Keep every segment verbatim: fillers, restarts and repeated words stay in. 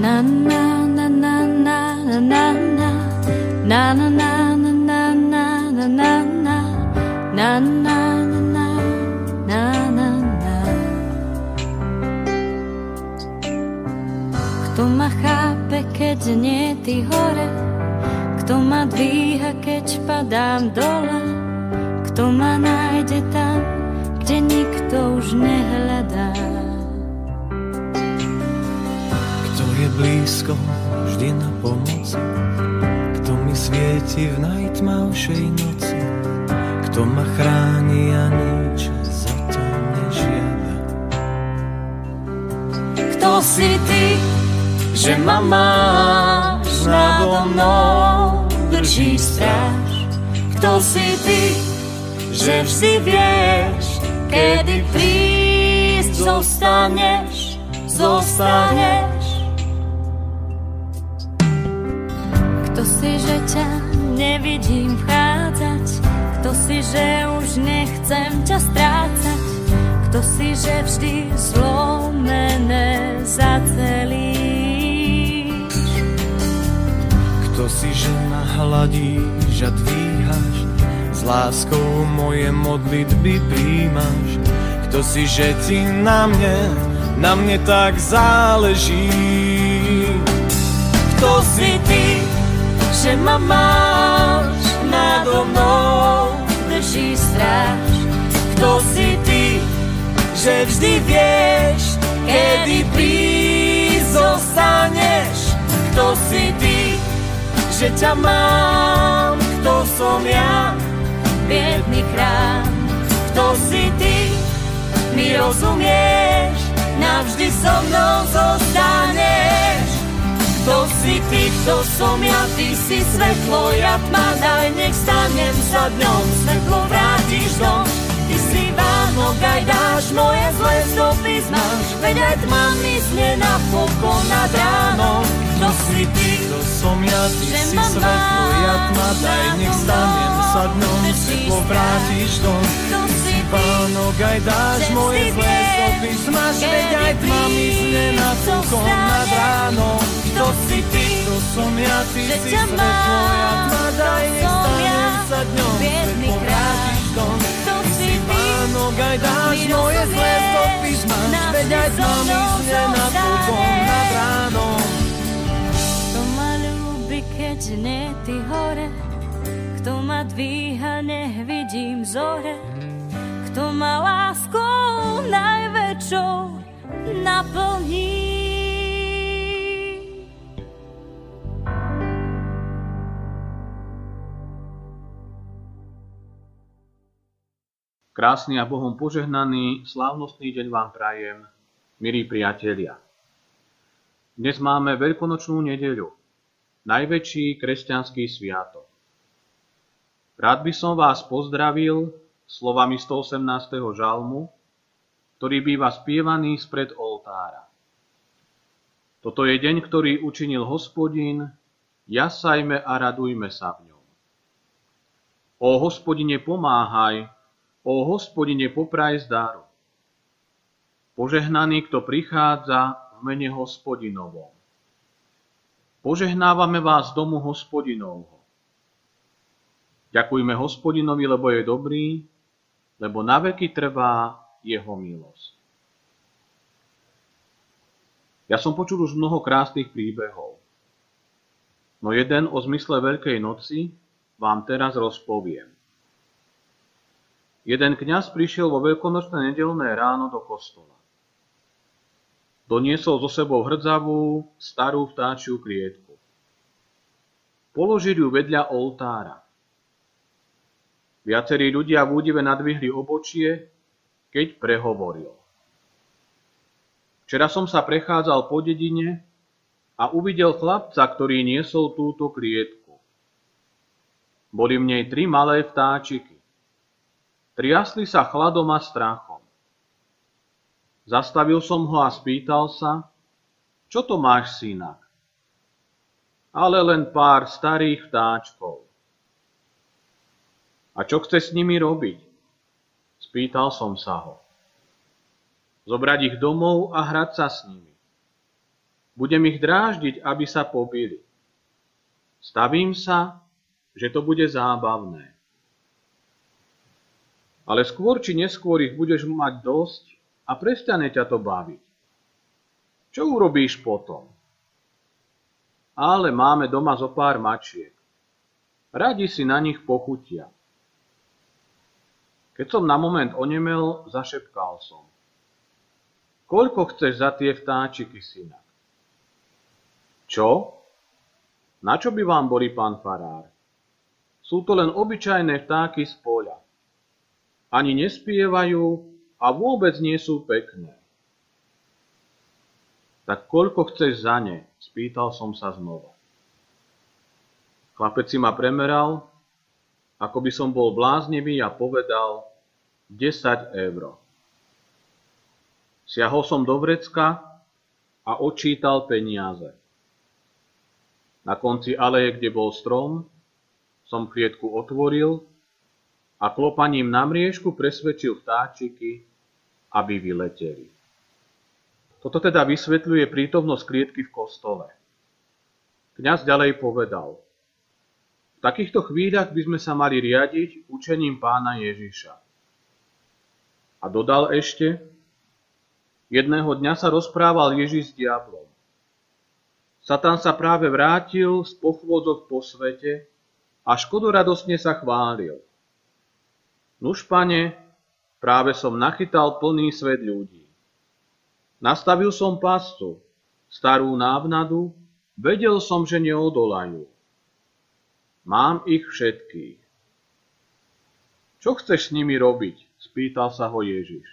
na na na na na na na na na na na na na na na na Kto ma chápe, keď nie ty hore? Kto ma dvíha, keď padám dole? Kto ma nájde tam, kde nikto už nehľadá? Kto je blízko, vždy na pomoci? Kto mi svieti v najtmavšej noci? Kto ma chráni a nič za to nežiada? Kto si ty? Že ma máš, nado mnou držíš stráž. Kto si ty, že vždy vieš, kedy prísť zostaneš, zostaneš. Kto si, že ťa nevidím vchádzať? Kto si, že už nechcem ťa strácať? Kto si, že vždy zlomené zacelí? Kto si, že ma hladíš a dvíhaš, s láskou moje modlitby príjmaš? Kto si, že ti na mne, na mne tak záleží? Kto si ty, že ma máš, nado mnou držíš stráž? Kto si ty, že vždy vieš, kedy prísť zostaneš? Kto si ty, že ťa mám? Kto som ja, biedný chrám? Kto si ty, mi rozumieš? Navždy so mnou zostaneš. Kto si ty, kto som ja? Ty si svetlo, ja tma, daj nech stanem sa dňom, svetlo vrátiš dom. Ty si Vánok, aj dáš moje zlé stopy znáš, veď aj tma mysne napokon nad ránom. Kto si ty, kto som ja? Ty si svetlo, ja tma, daj nech stanem sa dňom, svetlo vrátiš dom. Ty si Vánok, aj dáš moje zlé stopy znáš, veď aj tma mysne napokon nad ránom. Kto si ty, kto som ja? Ty si svetlo, ja tma, daj nech stanem sa dňom, svetlo vrátiš dom. Vánok, aj dáš moje zlé stopy znáš, veď aj tma mysne napokon nad ránom. Kto ma ľúbi, keď nie ty hore? Kto ma dvíha, nech vidím zore? Kto ma láskou najväčšou naplní? Krásny a Bohom požehnaný slávnostný deň vám prajem, milí priatelia. Dnes máme Veľkonočnú nedeľu, najväčší kresťanský sviatok. Rád by som vás pozdravil slovami stoosemnásteho žalmu, ktorý býva spievaný spred oltára. Toto je deň, ktorý učinil Hospodin, jasajme a radujme sa v ňom. Ó Hospodine, pomáhaj, ó Hospodine, popraj zdaru. Požehnaný, kto prichádza v mene Hospodinovom. Požehnávame vás domu Hospodinovho. Ďakujme Hospodinovi, lebo je dobrý, lebo naveky trvá jeho milosť. Ja som počul už mnoho krásnych príbehov, no jeden o zmysle Veľkej noci vám teraz rozpoviem. Jeden kňaz prišiel vo veľkonočné nedeľné ráno do kostola. Doniesol so sebou hrdzavú, starú vtáčiu klietku. Položil ju vedľa oltára. Viacerí ľudia v údive nadvihli obočie, keď prehovoril. Včera som sa prechádzal po dedine a uvidel chlapca, ktorý niesol túto klietku. Boli v nej tri malé vtáčiky. Triasli sa chladom a strachom. Zastavil som ho a spýtal sa, čo to máš, synak? Ale len pár starých vtáčkov. A čo chce s nimi robiť? Spýtal som sa ho. Zobrať ich domov a hrať sa s nimi. Budem ich dráždiť, aby sa pobili. Stavím sa, že to bude zábavné. Ale skôr či neskôr ich budeš mať dosť a prestane ťa to baviť. Čo urobíš potom? Ale máme doma zo pár mačiek. Radi si na nich pochutia. Keď som na moment onemel, zašepkal som. Koľko chceš za tie vtáčiky, synak? Čo? Na čo by vám boli, pán farár? Sú to len obyčajné vtáky z poľa. Ani nespievajú a vôbec nie sú pekné. Tak koľko chceš za ne? Spýtal som sa znova. Chlapec si ma premeral, ako by som bol bláznivý a povedal desať eur. Siahol som do vrecka a odčítal peniaze. Na konci aleje, kde bol strom, som klietku otvoril a klopaním na mriežku presvedčil vtáčiky, aby vyleteli. Toto teda vysvetľuje prítomnosť klietky v kostole. Kňaz ďalej povedal, v takýchto chvíľach by sme sa mali riadiť učením pána Ježiša. A dodal ešte, jedného dňa sa rozprával Ježiš s diablom. Satan sa práve vrátil z pochôdzok po svete a škodoradosne sa chválil. Nuž, pane, práve som nachytal plný svet ľudí. Nastavil som pascu, starú návnadu, vedel som, že neodolajú. Mám ich všetkých. Čo chceš s nimi robiť? Spýtal sa ho Ježiš.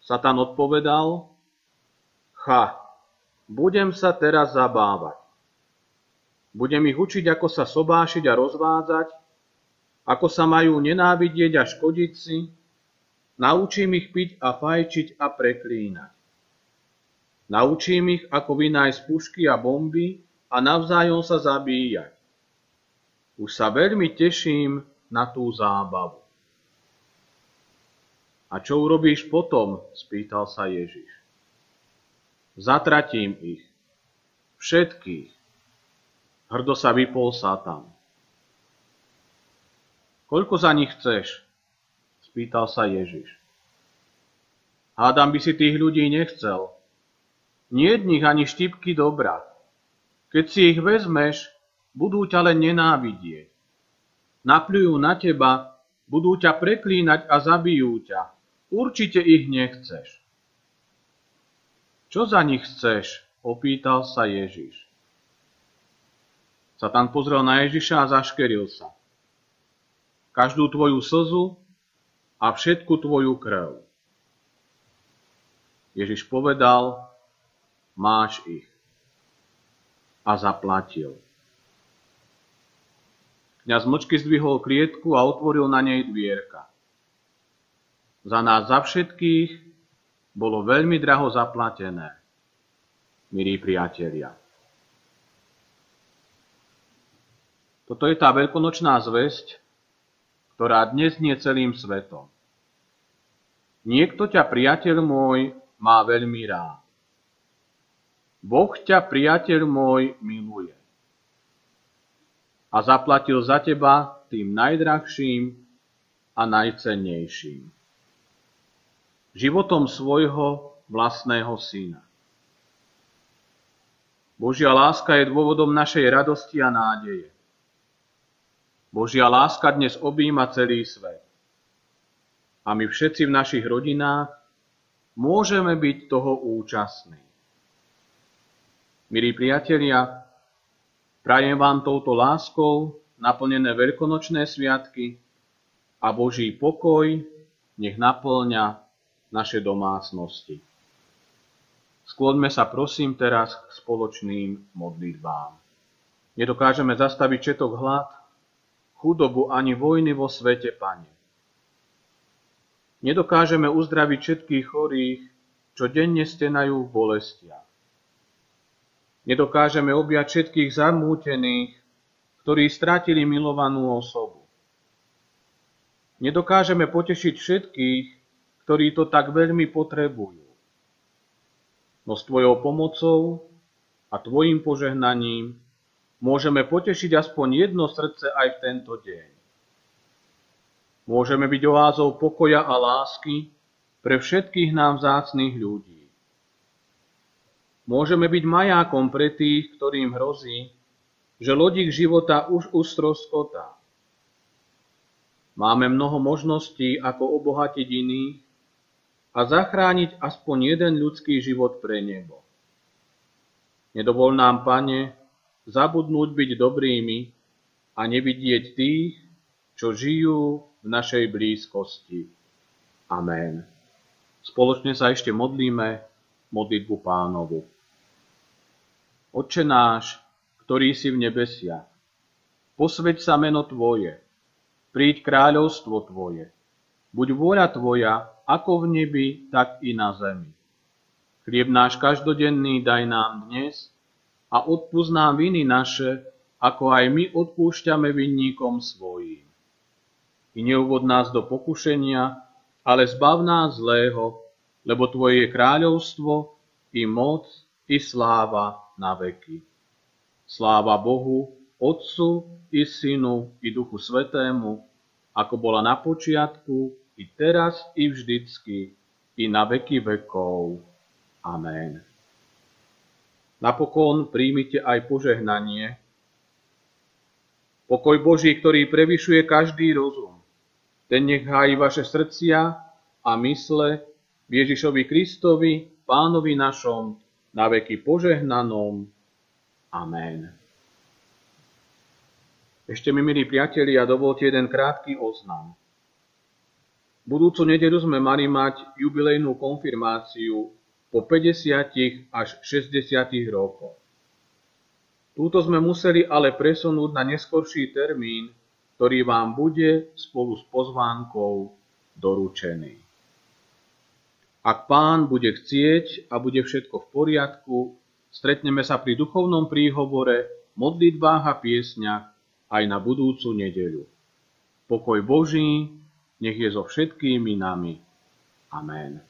Satan odpovedal, cha, budem sa teraz zabávať. Budem ich učiť, ako sa sobášiť a rozvádzať, ako sa majú nenávidieť a škodiť si, naučím ich piť a fajčiť a preklínať. Naučím ich, ako vynájsť pušky a bomby a navzájom sa zabíjať. Už sa veľmi teším na tú zábavu. A čo urobíš potom? Spýtal sa Ježiš. Zatratím ich. Všetkých. Hrdo sa vypol Satan. Koľko za nich chceš? Spýtal sa Ježiš. Hádam by si tých ľudí nechcel. Nie od nich ani štipky dobra. Keď si ich vezmeš, budú ťa len nenávidieť. Napľujú na teba, budú ťa preklínať a zabijú ťa. Určite ich nechceš. Čo za nich chceš? Opýtal sa Ježiš. Satan pozrel na Ježiša a zaškeril sa. Každú tvoju slzu a všetku tvoju krv. Ježiš povedal, máš ich. A zaplatil. Kňaz mlčky zdvihol klietku a otvoril na nej dvierka. Za nás, za všetkých, bolo veľmi draho zaplatené, milí priatelia. Toto je tá veľkonočná zvesť, ktorá dnes znie celým svetom. Niekto ťa, priateľ môj, má veľmi rád. Boh ťa, priateľ môj, miluje. A zaplatil za teba tým najdrahším a najcennejším. Životom svojho vlastného syna. Božia láska je dôvodom našej radosti a nádeje. Božia láska dnes objíma celý svet. A my všetci v našich rodinách môžeme byť toho účastní. Milí priatelia, prajem vám touto láskou naplnené veľkonočné sviatky a Boží pokoj nech naplňa naše domácnosti. Skloňme sa prosím teraz k spoločným modlitbám. Nedokážeme zastaviť všetok hlad, chudobu ani vojny vo svete, Pane. Nedokážeme uzdraviť všetkých chorých, čo denne stenajú v bolestiach. Nedokážeme objať všetkých zamútených, ktorí stratili milovanú osobu. Nedokážeme potešiť všetkých, ktorí to tak veľmi potrebujú. no s Tvojou pomocou a Tvojim požehnaním môžeme potešiť aspoň jedno srdce aj v tento deň. Môžeme byť oázou pokoja a lásky pre všetkých nám vzácnych ľudí. Môžeme byť majákom pre tých, ktorým hrozí, že lodík života už ustroskotá. Máme mnoho možností, ako obohatiť iných a zachrániť aspoň jeden ľudský život pre nebo. Nedovol nám, Pane, zabudnúť byť dobrými a nevidieť tých, čo žijú v našej blízkosti. Amen. Spoločne sa ešte modlíme modlitbu Pánovu. Otče náš, ktorý si v nebesiach, posväť sa meno Tvoje, príď kráľovstvo Tvoje, buď vôľa Tvoja, ako v nebi, tak i na zemi. Chlieb náš každodenný daj nám dnes a odpusť nám viny naše, ako aj my odpúšťame vinníkom svojim. I neuvod nás do pokušenia, ale zbav nás zlého, lebo Tvoje je kráľovstvo, i moc, i sláva na veky. Sláva Bohu, Otcu i Synu i Duchu Svätému, ako bola na počiatku, i teraz, i vždycky, i na veky vekov. Amen. Napokon príjmite aj požehnanie. Pokoj Boží, ktorý prevyšuje každý rozum, ten nech hájí vaše srdcia a mysle v Ježišovi Kristovi, Pánovi našom, na veky požehnanom. Amen. Ešte mi, milí priatelia, dovolte jeden krátky oznam. Budúcu nedeľu sme mali mať jubilejnú konfirmáciu po päťdesiatich až šesťdesiatich rokoch. Túto sme museli ale presunúť na neskorší termín, ktorý vám bude spolu s pozvánkou doručený. Ak Pán bude chcieť a bude všetko v poriadku, stretneme sa pri duchovnom príhovore, modlitbách a piesňach aj na budúcu nedeľu. Pokoj Boží nech je so všetkými nami. Amen.